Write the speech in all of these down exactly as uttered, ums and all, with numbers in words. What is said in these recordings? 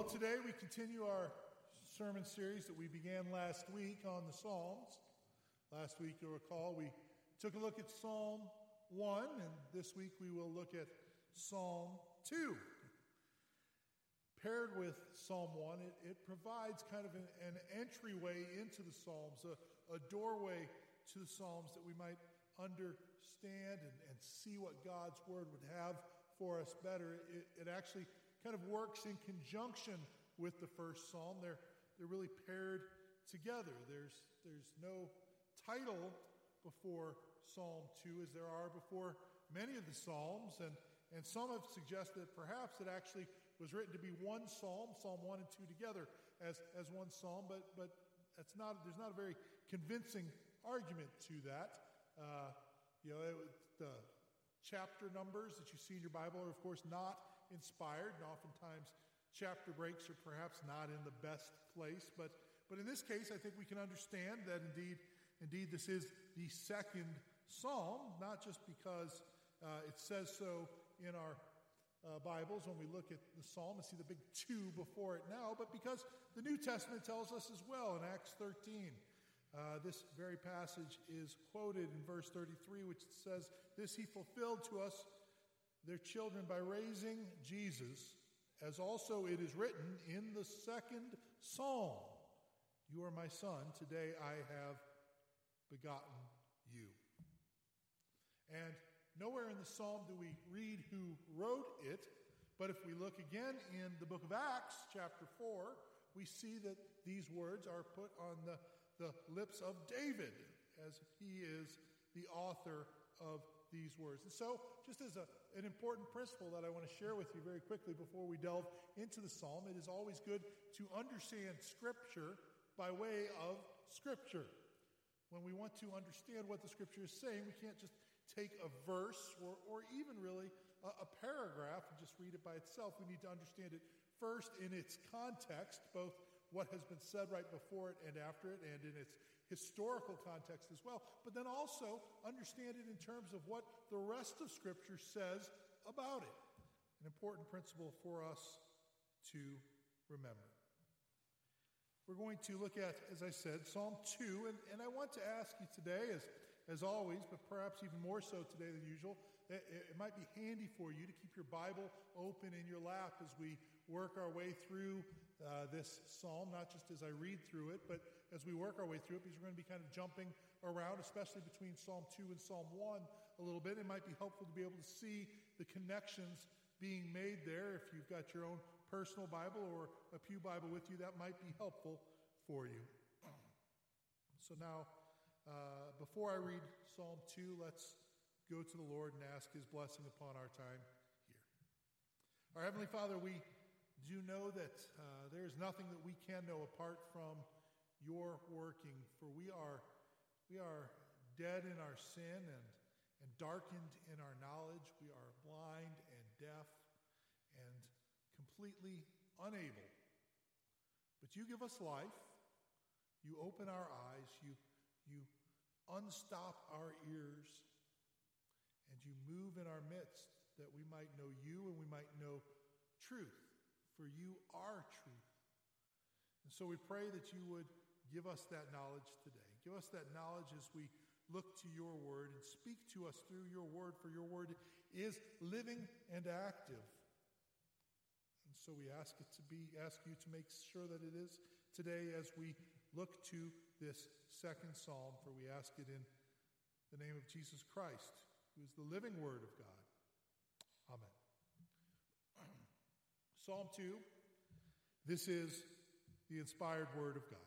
Well, today we continue our sermon series that we began last week on the Psalms. Last week, you'll recall, we took a look at Psalm one, and this week we will look at Psalm two. Paired with Psalm one, it, it provides kind of an, an entryway into the Psalms, a, a doorway to the Psalms that we might understand and, and see what God's Word would have for us better. It, it actually kind of works in conjunction with the first Psalm. They're, they're really paired together. There's, there's no title before Psalm two as there are before many of the Psalms, and, and some have suggested that perhaps it actually was written to be one Psalm, Psalm one and two together as, as one Psalm, but, but that's not, there's not a very convincing argument to that. Uh, you know, it, the chapter numbers that you see in your Bible are, of course, not inspired, and oftentimes chapter breaks are perhaps not in the best place, but but in this case, I think we can understand that indeed, indeed, this is the second Psalm, not just because uh, it says so in our uh, Bibles when we look at the Psalm and see the big two before it now, but because the New Testament tells us as well in Acts thirteen. Uh, this very passage is quoted in verse thirty-three, which says, "This he fulfilled to us, their children, by raising Jesus, as also it is written in the second Psalm, 'You are my son, today I have begotten you.'" And nowhere in the Psalm do we read who wrote it, but if we look again in the book of Acts, chapter four, we see that these words are put on the, the lips of David, as he is the author of these words. And so, just as a, an important principle that I want to share with you very quickly before we delve into the Psalm, it is always good to understand Scripture by way of Scripture. When we want to understand what the Scripture is saying, we can't just take a verse or, or even really a, a paragraph and just read it by itself. We need to understand it first in its context, both what has been said right before it and after it, and in its historical context as well, but then also understand it in terms of what the rest of Scripture says about it. An important principle for us to remember. We're going to look at, as I said, Psalm two, and, and I want to ask you today, as, as always, but perhaps even more so today than usual, it, it might be handy for you to keep your Bible open in your lap as we work our way through Uh, this psalm, not just as I read through it, but as we work our way through it, because we're going to be kind of jumping around, especially between Psalm two and Psalm one a little bit. It might be helpful to be able to see the connections being made there. If you've got your own personal Bible or a pew Bible with you, that might be helpful for you. So now, uh, before I read Psalm two, let's go to the Lord and ask His blessing upon our time here. Our Heavenly Father, we do know that uh, there is nothing that we can know apart from your working, for we are we are dead in our sin and, and darkened in our knowledge. We are blind and deaf and completely unable. But you give us life. You open our eyes. You, you unstop our ears. And you move in our midst that we might know you and we might know truth. For you are truth. And so we pray that you would give us that knowledge today. Give us that knowledge as we look to your word and speak to us through your word, for your word is living and active. And so we ask it to be, ask you to make sure that it is today as we look to this second psalm, for we ask it in the name of Jesus Christ, who is the living word of God. Amen. Psalm two, this is the inspired word of God.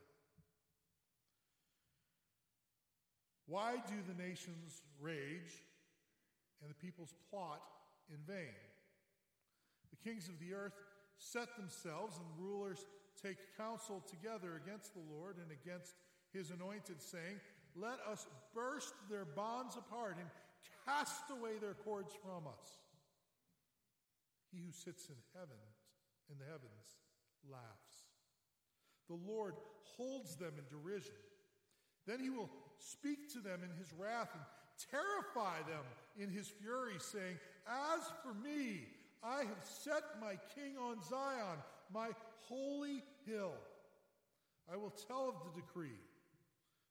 Why do the nations rage and the peoples plot in vain? The kings of the earth set themselves and rulers take counsel together against the Lord and against his anointed, saying, "Let us burst their bonds apart and cast away their cords from us." He who sits in heaven in the heavens laughs. The Lord holds them in derision. Then he will speak to them in his wrath and terrify them in his fury, saying, "As for me, I have set my king on Zion, my holy hill. I will tell of the decree.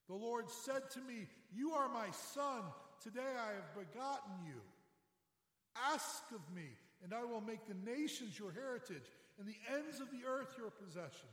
The Lord said to me, you are my son. Today I have begotten you. Ask of me, and I will make the nations your heritage, and the ends of the earth your possession.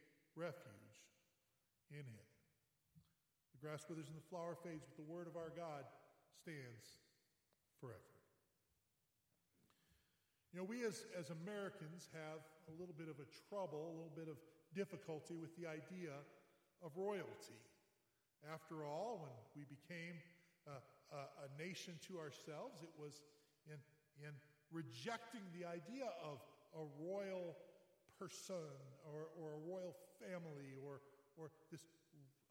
refuge in him. The grass withers and the flower fades, but the word of our God stands forever. You know, we as, as Americans have a little bit of a trouble, a little bit of difficulty with the idea of royalty. After all, when we became uh, a, a nation to ourselves, it was in in rejecting the idea of a royal person or, or a royal family or, or this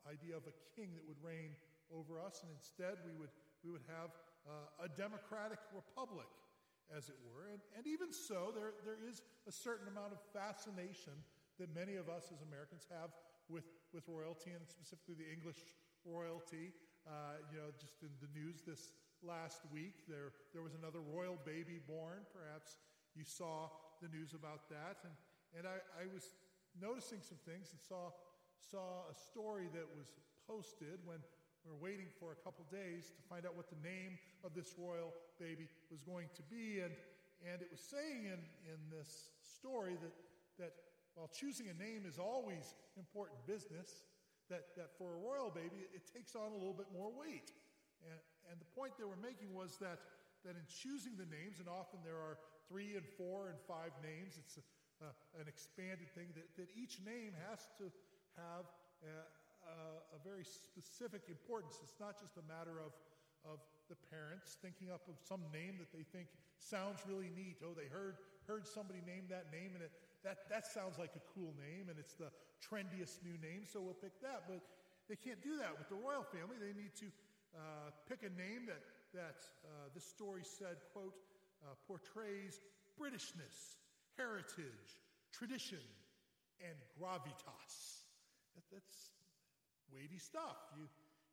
idea of a king that would reign over us, and instead we would we would have uh, a democratic republic, as it were. And, and even so, there there is a certain amount of fascination that many of us as Americans have with, with royalty, and specifically the English royalty. Uh, you know, just in the news this last week, there there was another royal baby born. Perhaps you saw the news about that. And and I, I was noticing some things and saw saw a story that was posted when we were waiting for a couple days to find out what the name of this royal baby was going to be. And and it was saying in, in this story that that while choosing a name is always important business, that, that for a royal baby it takes on a little bit more weight. And, and the point they were making was that, that in choosing the names, and often there are three and four and five names, it's a, uh, an expanded thing, that, that each name has to have a, a, a very specific importance. It's not just a matter of, of the parents thinking up of some name that they think sounds really neat. Oh, they heard heard somebody name that name, and it, that, that sounds like a cool name, and it's the trendiest new name, so we'll pick that. But they can't do that with the royal family. They need to Uh, pick a name that, that uh, this story said, quote, uh, portrays Britishness, heritage, tradition, and gravitas. That, that's weighty stuff. You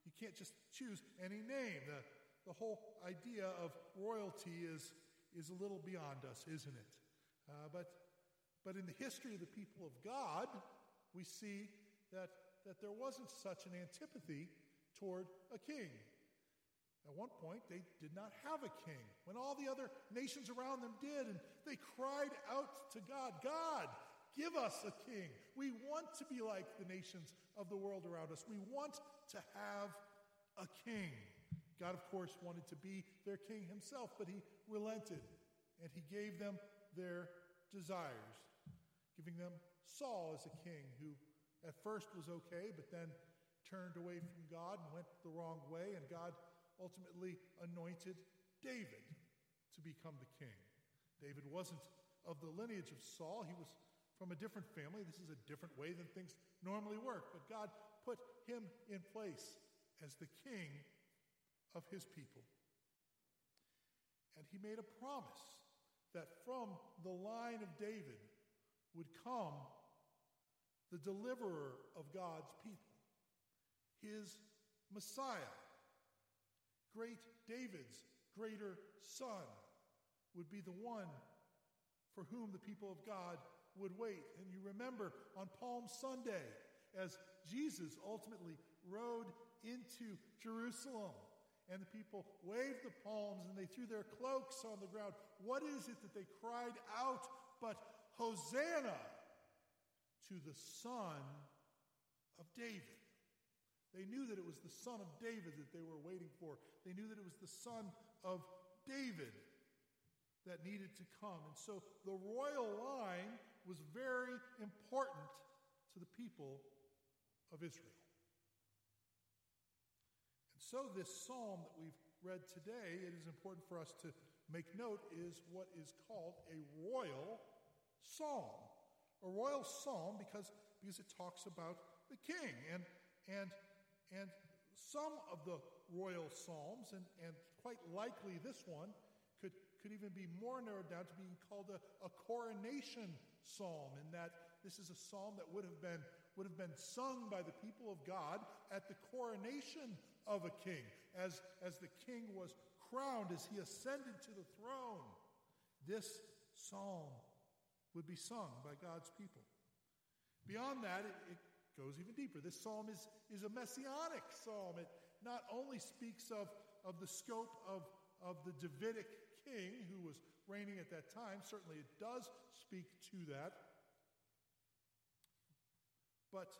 you can't just choose any name. The, the whole idea of royalty is is a little beyond us, isn't it? Uh, but but in the history of the people of God, we see that that there wasn't such an antipathy toward a king. At one point, they did not have a king, when all the other nations around them did, and they cried out to God, God, give us a king. We want to be like the nations of the world around us. We want to have a king. God, of course, wanted to be their king himself, but he relented, and he gave them their desires, giving them Saul as a king, who at first was okay, but then turned away from God and went the wrong way, and God ultimately anointed David to become the king. David wasn't of the lineage of Saul. He was from a different family. This is a different way than things normally work, but God put him in place as the king of his people. And he made a promise that from the line of David would come the deliverer of God's people, his Messiah. Great David's greater son would be the one for whom the people of God would wait. And you remember on Palm Sunday, as Jesus ultimately rode into Jerusalem, and the people waved the palms and they threw their cloaks on the ground, what is it that they cried out but Hosanna to the Son of David? They knew that it was the Son of David that they were waiting for. They knew that it was the Son of David that needed to come. And so the royal line was very important to the people of Israel. And so this psalm that we've read today, it is important for us to make note, is what is called a royal psalm, a royal psalm, because, because it talks about the king. And and and some of the royal psalms, and, and quite likely this one, could, could even be more narrowed down to being called a, a coronation psalm, in that this is a psalm that would have been would have been sung by the people of God at the coronation of a king, as, as the king was crowned, as he ascended to the throne. This psalm would be sung by God's people. Beyond that, it, it goes even deeper. This psalm is, is a messianic psalm. It not only speaks of, of the scope of, of the Davidic king who was reigning at that time, certainly it does speak to that, but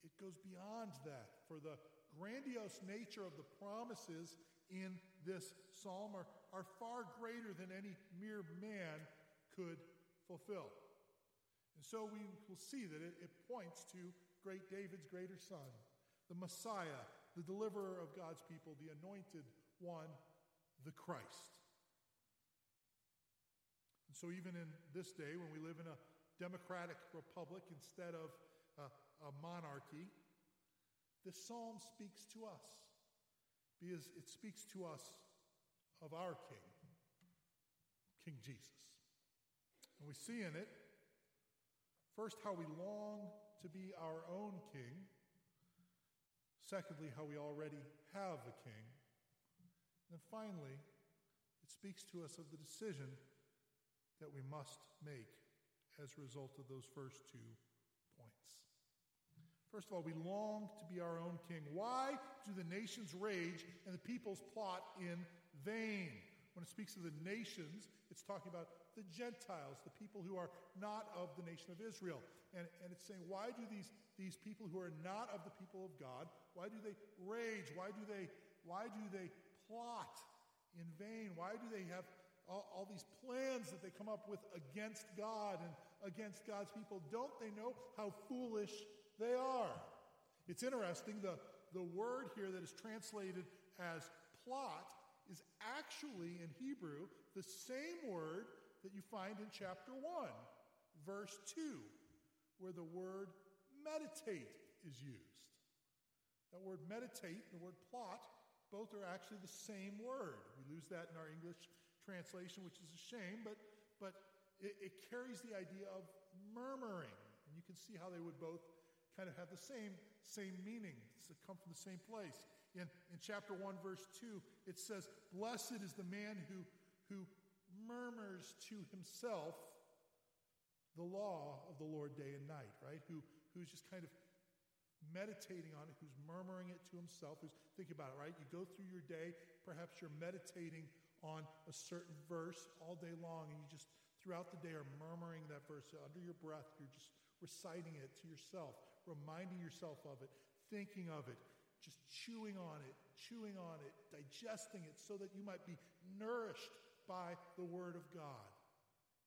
it goes beyond that, for the grandiose nature of the promises in this psalm are, are far greater than any mere man could fulfill. And so we will see that it, it points to great David's greater son, the Messiah, the deliverer of God's people, the anointed one, the Christ. And so even in this day, when we live in a democratic republic instead of a, a monarchy, this psalm speaks to us, because it speaks to us of our King, King Jesus. And we see in it, first, how we long to be our own king. Secondly, how we already have a king. And then finally, it speaks to us of the decision that we must make as a result of those first two points. First of all, we long to be our own king. Why do the nations rage and the peoples plot in vain? When it speaks of the nations, it's talking about the Gentiles, the people who are not of the nation of Israel. And, and it's saying, why do these, these people who are not of the people of God, why do they rage? Why do they, why do they plot in vain? Why do they have all, all these plans that they come up with against God and against God's people? Don't they know how foolish they are? It's interesting, the, the word here that is translated as plot is actually in Hebrew the same word that you find in chapter one, verse two, where the word meditate is used. That word meditate, the word plot, both are actually the same word. We lose that in our English translation, which is a shame, but, but it, it carries the idea of murmuring. And you can see how they would both kind of have the same same meaning. It's come from the same place. In, in chapter one, verse two, it says, "Blessed is the man who, who murmurs to himself the law of the Lord day and night," right? Who who's just kind of meditating on it, who's murmuring it to himself, who's think about it, right? You go through your day, perhaps you're meditating on a certain verse all day long, and you just throughout the day are murmuring that verse under your breath. You're just reciting it to yourself, reminding yourself of it, thinking of it, just chewing on it, chewing on it, digesting it so that you might be nourished by the Word of God.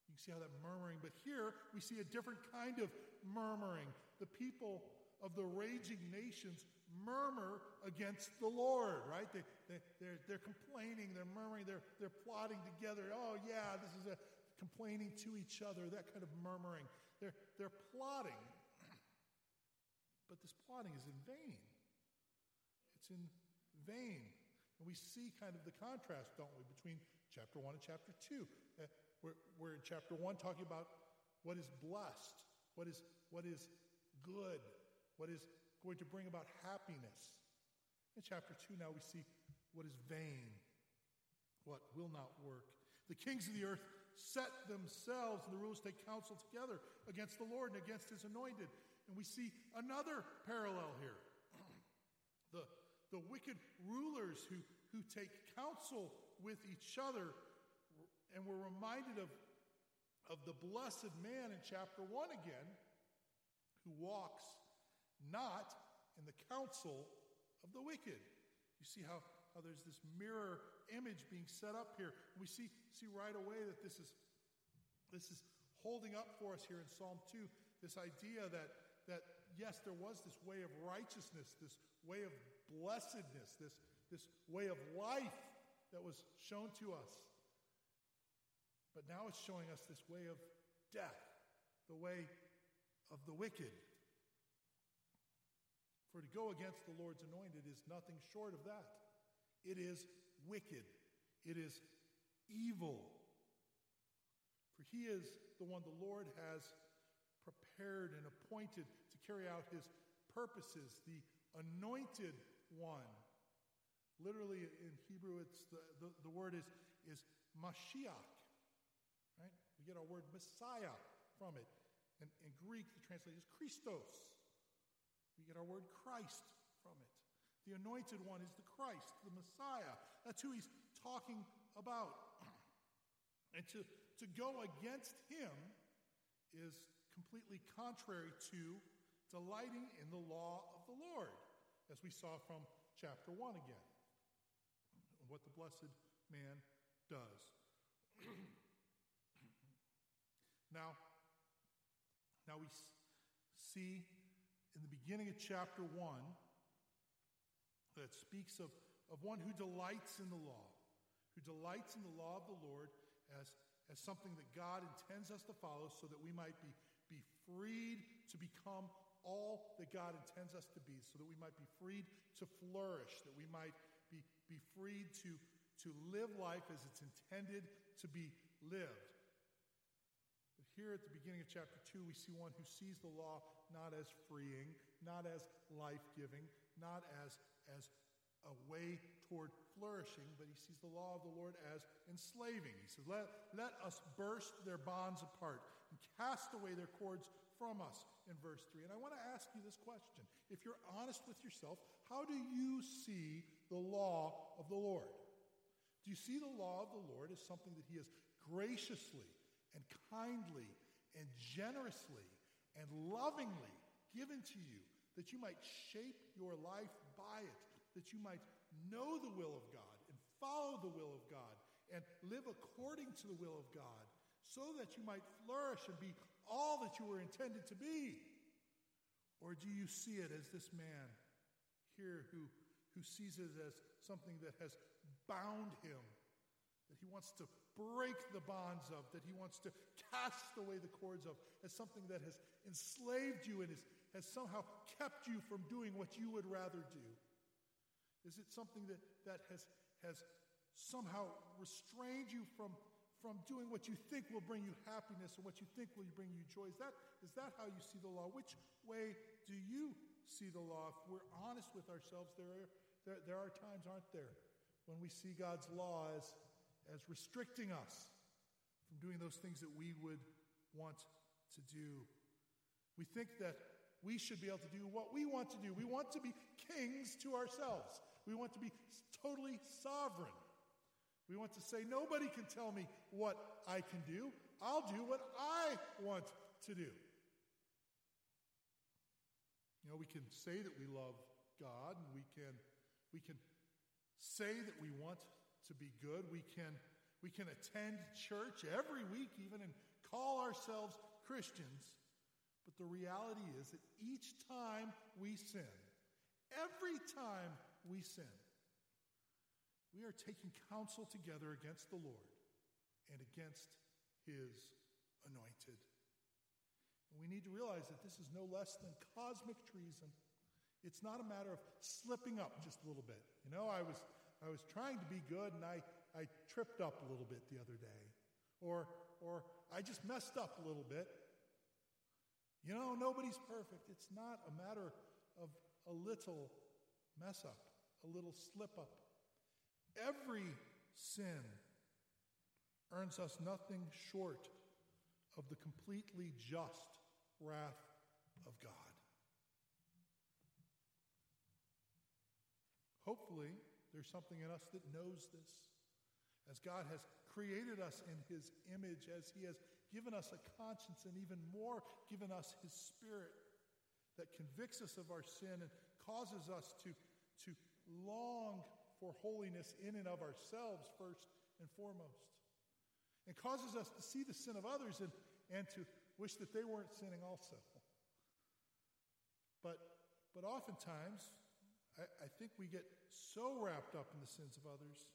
You can see how that murmuring, but here we see a different kind of murmuring. The people of the raging nations murmur against the Lord, right? They, they, they're, they're complaining, they're murmuring, they're, they're plotting together. Oh yeah, this is a complaining to each other, that kind of murmuring. They're, they're plotting. But this plotting is in vain. It's in vain. And we see kind of the contrast, don't we, between chapter one and chapter two. Uh, we're, we're in chapter one talking about what is blessed, what is, what is good, what is going to bring about happiness. In chapter two now we see what is vain, what will not work. The kings of the earth set themselves, and the rulers take counsel together against the Lord and against his anointed. And we see another parallel here. the, the wicked rulers who, who take counsel with each other, and we're reminded of, of the blessed man in chapter one again, who walks not in the counsel of the wicked. You see how Oh, there's this mirror image being set up here. We see see right away that this is this is holding up for us here in Psalm two, this idea that that yes, there was this way of righteousness, this way of blessedness, this, this way of life that was shown to us. But now it's showing us this way of death, the way of the wicked. For to go against the Lord's anointed is nothing short of that. It is wicked. It is evil. For he is the one the Lord has prepared and appointed to carry out his purposes, the anointed one. Literally in Hebrew, it's the, the, the word is, is Mashiach. Right? We get our word Messiah from it. In, in Greek, the translation is Christos. We get our word Christ from it. The anointed one is the Christ, the Messiah. That's who he's talking about. And to, to go against him is completely contrary to delighting in the law of the Lord, as we saw from chapter one again, what the blessed man does. Now, now we see in the beginning of chapter one that speaks of, of one who delights in the law, who delights in the law of the Lord as, as something that God intends us to follow so that we might be, be freed to become all that God intends us to be, so that we might be freed to flourish, that we might be, be freed to, to live life as it's intended to be lived. Here at the beginning of chapter two, we see one who sees the law not as freeing, not as life-giving, not as, as a way toward flourishing, but he sees the law of the Lord as enslaving. He says, let, let us burst their bonds apart and cast away their cords from us in verse three. And I want to ask you this question. If you're honest with yourself, how do you see the law of the Lord? Do you see the law of the Lord as something that he has graciously and kindly and generously and lovingly given to you, that you might shape your life by it, that you might know the will of God and follow the will of God and live according to the will of God, so that you might flourish and be all that you were intended to be? Or do you see it as this man here who, who sees it as something that has bound him, that he wants to break the bonds of, that he wants to cast away the cords of, as something that has enslaved you and is, has somehow kept you from doing what you would rather do? Is it something that, that has, has somehow restrained you from, from doing what you think will bring you happiness and what you think will bring you joy? Is that, is that how you see the law? Which way do you see the law? If we're honest with ourselves, there are, there, there are times, aren't there, when we see God's law as as restricting us from doing those things that we would want to do. We think that we should be able to do what we want to do. We want to be kings to ourselves. We want to be totally sovereign. We want to say, nobody can tell me what I can do. I'll do what I want to do. You know, we can say that we love God, and we can, we can say that we want to be good. We can we can attend church every week even and call ourselves Christians. But the reality is that each time we sin, every time we sin, we are taking counsel together against the Lord and against his anointed. And we need to realize that this is no less than cosmic treason. It's not a matter of slipping up just a little bit. You know, I was I was trying to be good, and I, I tripped up a little bit the other day. Or, or I just messed up a little bit. You know, nobody's perfect. It's not a matter of a little mess up, a little slip up. Every sin earns us nothing short of the completely just wrath of God. Hopefully, there's something in us that knows this. As God has created us in his image, as he has given us a conscience, and even more, given us his spirit that convicts us of our sin and causes us to, to long for holiness in and of ourselves first and foremost. And causes us to see the sin of others and, and to wish that they weren't sinning also. But, but oftentimes, I think we get so wrapped up in the sins of others,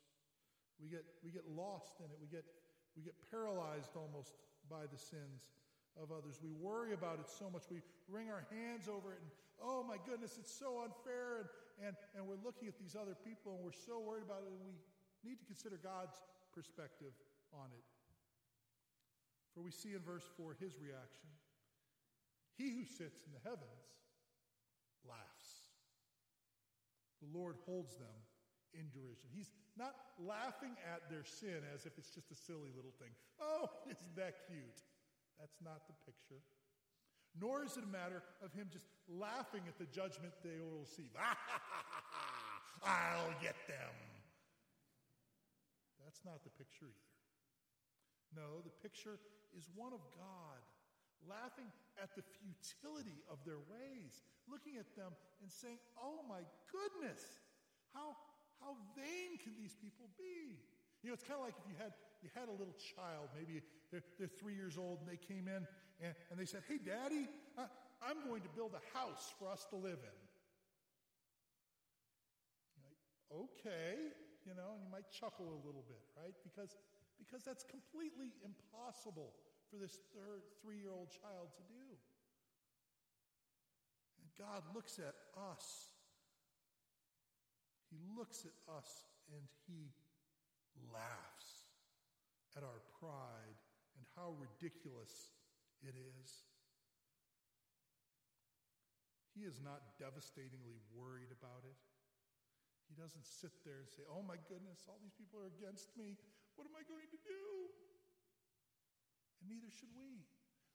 we get we get lost in it. We get we get paralyzed almost by the sins of others. We worry about it so much. We wring our hands over it, and oh my goodness, it's so unfair, and, and, and we're looking at these other people, and we're so worried about it, and we need to consider God's perspective on it. For we see in verse four his reaction. He who sits in the heavens laughs. The Lord holds them in derision. He's not laughing at their sin as if it's just a silly little thing. Oh, isn't that cute? That's not the picture. Nor is it a matter of him just laughing at the judgment they will receive. Ah, ha, ha, ha, ha. I'll get them. That's not the picture either. No, the picture is one of God laughing at the futility of their ways, looking at them and saying, oh my goodness, how how vain can these people be? You know, it's kind of like if you had you had a little child, maybe they're, they're three years old, and they came in and, and they said, hey, Daddy, I, I'm going to build a house for us to live in. You're like, okay, you know, and you might chuckle a little bit, right? Because, because that's completely impossible for this third, three-year-old child to do. And God looks at us. He looks at us and he laughs at our pride and how ridiculous it is. He is not devastatingly worried about it. He doesn't sit there and say, oh my goodness, all these people are against me. What am I going to do? And neither should we.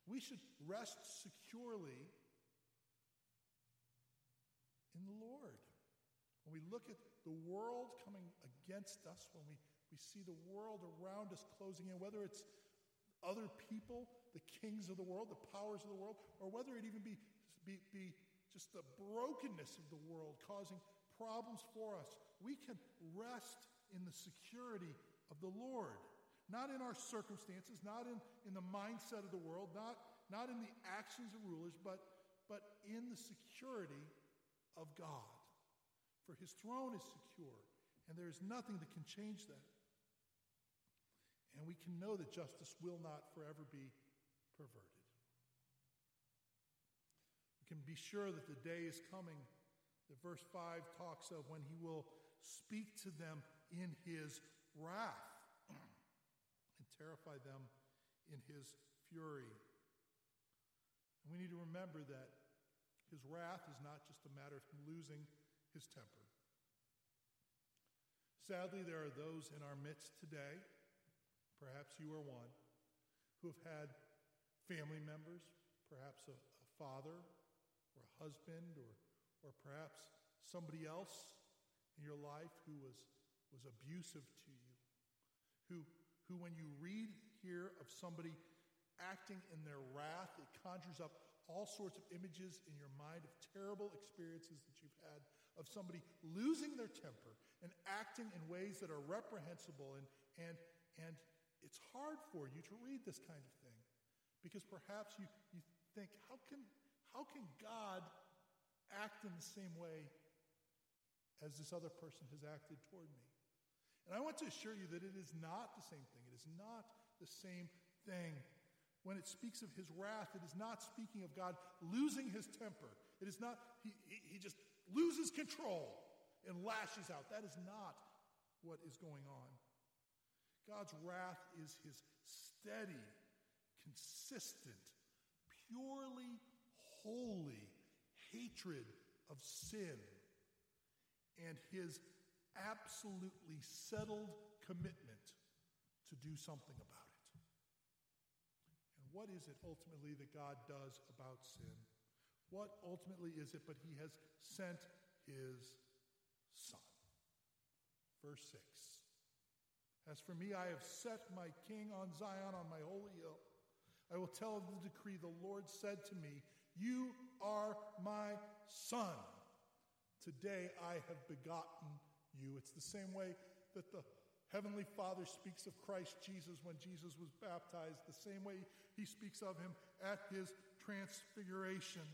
We should rest securely in the Lord. When we look at the world coming against us, when we We see the world around us closing in, whether it's other people, the kings of the world, the powers of the world, or whether it even be, be, be just the brokenness of the world causing problems for us. We can rest in the security of the Lord, not in our circumstances, not in, in the mindset of the world, not, not in the actions of rulers, but, but in the security of God. For his throne is secure, and there is nothing that can change that. And we can know that justice will not forever be perverted. We can be sure that the day is coming that verse five talks of, when he will speak to them in his wrath and terrify them in his fury. And we need to remember that his wrath is not just a matter of him losing his temper. Sadly, there are those in our midst today, perhaps you are one, who have had family members, perhaps a, a father or a husband or or perhaps somebody else in your life who was, was abusive to you, who, who when you read here of somebody acting in their wrath, it conjures up all sorts of images in your mind of terrible experiences that you've had of somebody losing their temper and acting in ways that are reprehensible. And and and it's hard for you to read this kind of thing because perhaps you, you think, how can, how can God act in the same way as this other person has acted toward me? And I want to assure you that it is not the same thing. It is not the same thing. When it speaks of his wrath, it is not speaking of God losing his temper. It is not, he, he just loses control and lashes out. That is not what is going on. God's wrath is his steady, consistent, purely holy hatred of sin and his absolutely settled commitment to do something about it. What is it ultimately that God does about sin? What ultimately is it but he has sent his son? Verse six. As for me, I have set my king on Zion, on my holy hill. I will tell of the decree. The Lord said to me, you are my son. Today I have begotten you. It's the same way that the Heavenly Father speaks of Christ Jesus when Jesus was baptized, the same way he speaks of him at his transfiguration.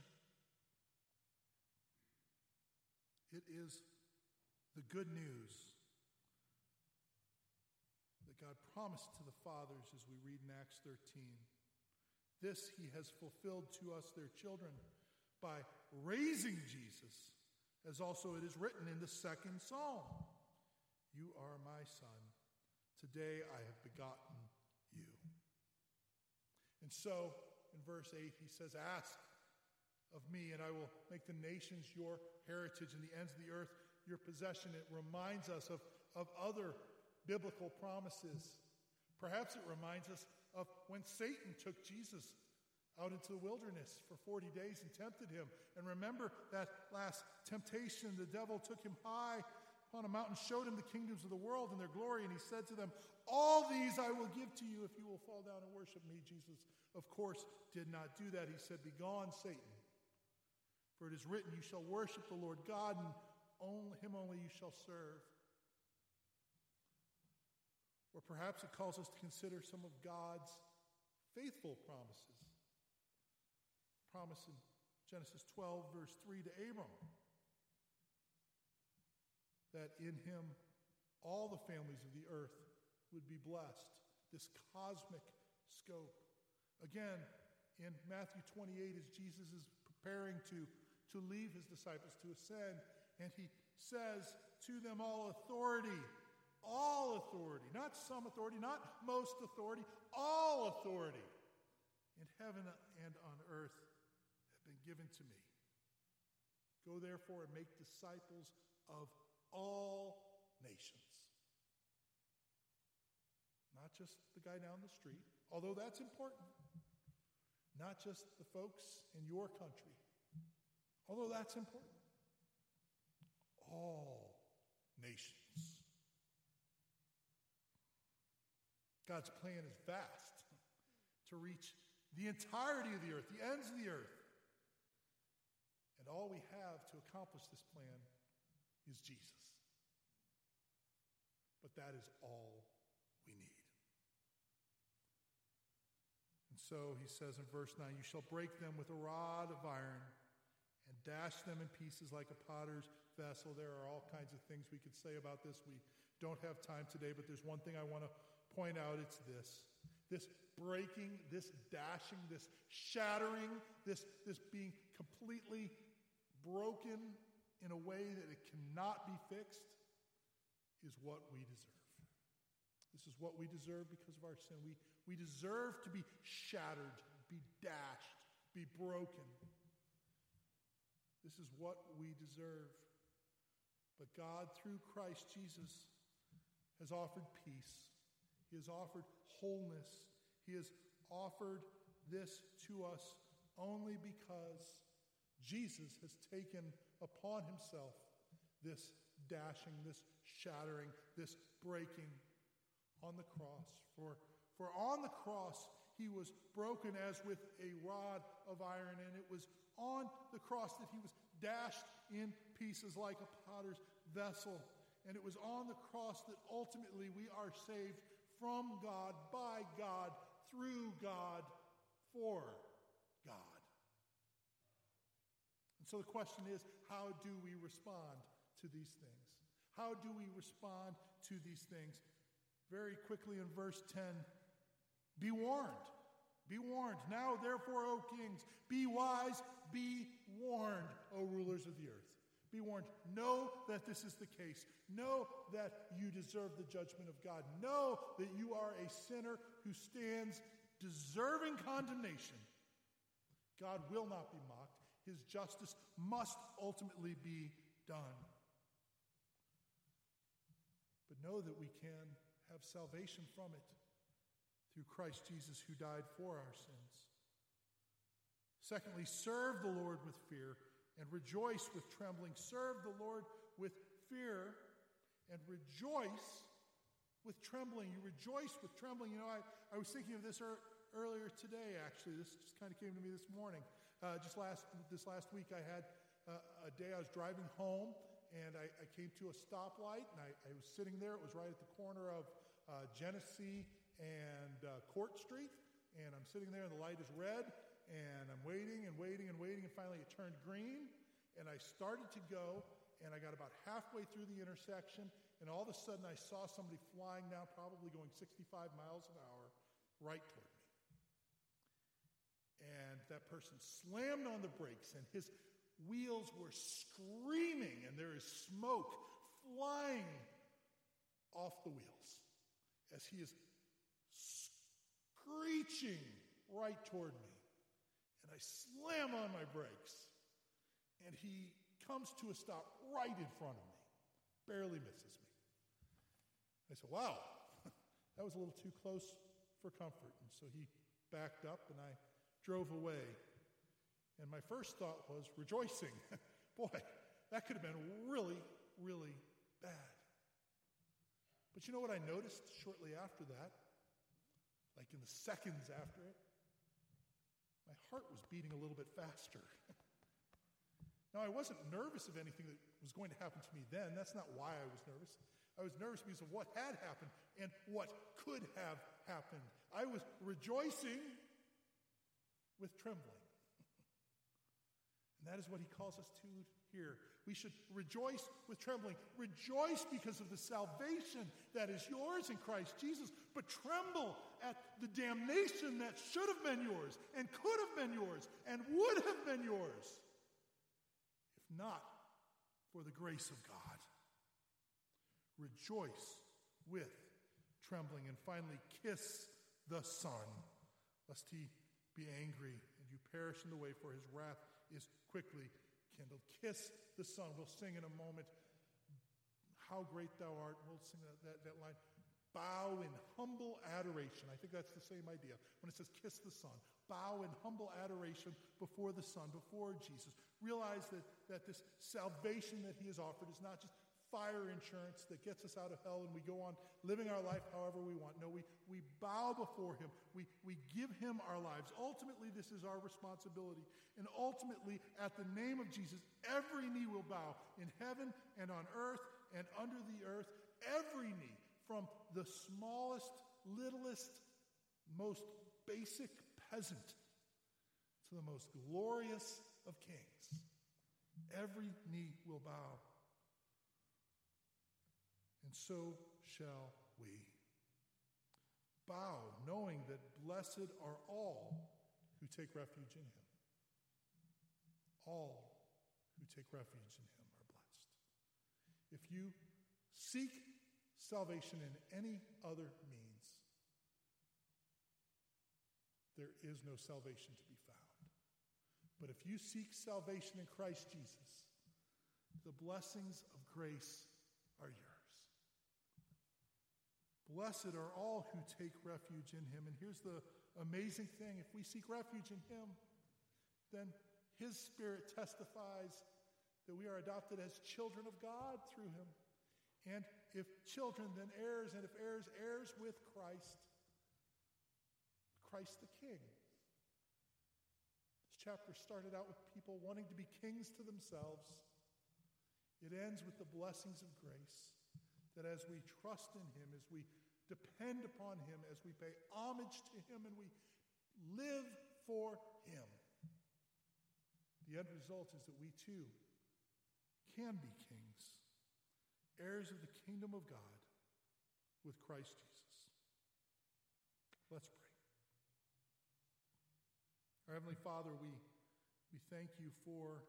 It is the good news that God promised to the fathers, as we read in Acts thirteen, This he has fulfilled to us, their children, by raising Jesus, as also it is written in the second psalm. You are my son. Today I have begotten you. And so, in verse eight, he says, ask of me, and I will make the nations your heritage and the ends of the earth your possession. It reminds us of, of other biblical promises. Perhaps it reminds us of when Satan took Jesus out into the wilderness for forty days and tempted him. And remember that last temptation, the devil took him high upon a mountain, showed him the kingdoms of the world and their glory, and he said to them, all these I will give to you if you will fall down and worship me. Jesus, of course, did not do that. He said, begone, Satan, for it is written, you shall worship the Lord God, and only, him only you shall serve. Or perhaps it calls us to consider some of God's faithful promises. Promise in Genesis twelve, verse three, to Abram, that in him all the families of the earth would be blessed. This cosmic scope. Again, in Matthew twenty-eight, as Jesus is preparing to, to leave his disciples to ascend, and he says to them, all authority, all authority, not some authority, not most authority, all authority in heaven and on earth have been given to me. Go therefore and make disciples of all nations. Not just the guy down the street, although that's important. Not just the folks in your country, although that's important. All nations. God's plan is vast, to reach the entirety of the earth, the ends of the earth. And all we have to accomplish this plan is Jesus. But that is all we need. And so he says in verse nine, you shall break them with a rod of iron and dash them in pieces like a potter's vessel. There are all kinds of things we could say about this. We don't have time today, but there's one thing I want to point out. It's this. This breaking, this dashing, this shattering, this, this being completely broken in a way that it cannot be fixed is what we deserve. This is what we deserve because of our sin. We, we deserve to be shattered, be dashed, be broken. This is what we deserve. But God, through Christ Jesus, has offered peace. He has offered wholeness. He has offered this to us only because Jesus has taken upon himself this dashing, this shattering, this breaking on the cross. For, for on the cross he was broken as with a rod of iron, and it was on the cross that he was dashed in pieces like a potter's vessel. And it was on the cross that ultimately we are saved from God, by God, through God, for God. And so the question is, how do we respond to these things? How do we respond to these things? Very quickly in verse ten, be warned. Be warned. Now, therefore, O kings, be wise, be warned, O rulers of the earth. Be warned. Know that this is the case. Know that you deserve the judgment of God. Know that you are a sinner who stands deserving condemnation. God will not be mocked. His justice must ultimately be done. But know that we can have salvation from it through Christ Jesus, who died for our sins. Secondly, serve the Lord with fear and rejoice with trembling. Serve the Lord with fear and rejoice with trembling. You rejoice with trembling. You know, I, I was thinking of this er, earlier today, actually. This just kind of came to me this morning. Uh, just last this last week, I had uh, a day I was driving home, and I, I came to a stoplight, and I, I was sitting there. It was right at the corner of uh, Genesee and uh, Court Street, and I'm sitting there, and the light is red, and I'm waiting and waiting and waiting, and finally it turned green, and I started to go, and I got about halfway through the intersection, and all of a sudden I saw somebody flying down, probably going sixty-five miles an hour, right toward me. that person slammed on the brakes and his wheels were screaming and there is smoke flying off the wheels as he is screeching right toward me. And I slam on my brakes and he comes to a stop right in front of me, barely misses me. I said, wow, that was a little too close for comfort. And so he backed up and I drove away. And my first thought was rejoicing. Boy, that could have been really, really bad. But you know what I noticed shortly after that? Like in the seconds after it, my heart was beating a little bit faster. Now, I wasn't nervous of anything that was going to happen to me then. That's not why I was nervous. I was nervous because of what had happened and what could have happened. I was rejoicing with trembling. And that is what he calls us to here. We should rejoice with trembling. Rejoice because of the salvation that is yours in Christ Jesus, but tremble at the damnation that should have been yours and could have been yours and would have been yours, if not for the grace of God. Rejoice with trembling. And finally, kiss the Son, lest he be angry, and you perish in the way, for his wrath is quickly kindled. Kiss the Son. We'll sing in a moment, How Great Thou Art. We'll sing that, that, that line, bow in humble adoration. I think that's the same idea when it says kiss the Son. Bow in humble adoration before the Son, before Jesus. Realize that, that this salvation that he has offered is not just fire insurance that gets us out of hell and we go on living our life however we want. No, we, we bow before him. We, we give him our lives. Ultimately, this is our responsibility. And ultimately, at the name of Jesus, every knee will bow in heaven and on earth and under the earth. Every knee, from the smallest, littlest, most basic peasant to the most glorious of kings. Every knee will bow. And so shall we. Bow, knowing that blessed are all who take refuge in him. All who take refuge in him are blessed. If you seek salvation in any other means, there is no salvation to be found. But if you seek salvation in Christ Jesus, the blessings of grace are yours. Blessed are all who take refuge in him. And here's the amazing thing. If we seek refuge in him, then his Spirit testifies that we are adopted as children of God through him. And if children, then heirs. And if heirs, heirs with Christ. Christ the King. This chapter started out with people wanting to be kings to themselves. It ends with the blessings of grace. That as we trust in him, as we depend upon him, as we pay homage to him, and we live for him, the end result is that we too can be kings, heirs of the kingdom of God with Christ Jesus. Let's pray. Our Heavenly Father, we, we thank you for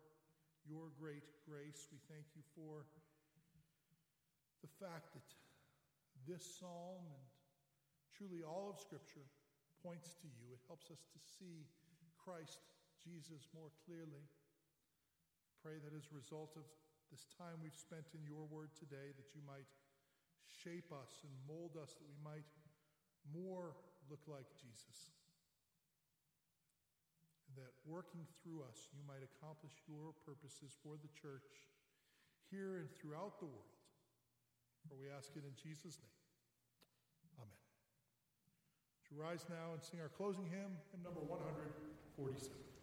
your great grace. We thank you for the fact that this psalm and truly all of Scripture points to you. It helps us to see Christ Jesus more clearly. Pray that as a result of this time we've spent in your word today, that you might shape us and mold us, that we might more look like Jesus. And that working through us, you might accomplish your purposes for the church here and throughout the world. For we ask it in Jesus' name. Amen. Would you rise now and sing our closing hymn, hymn number one forty-seven.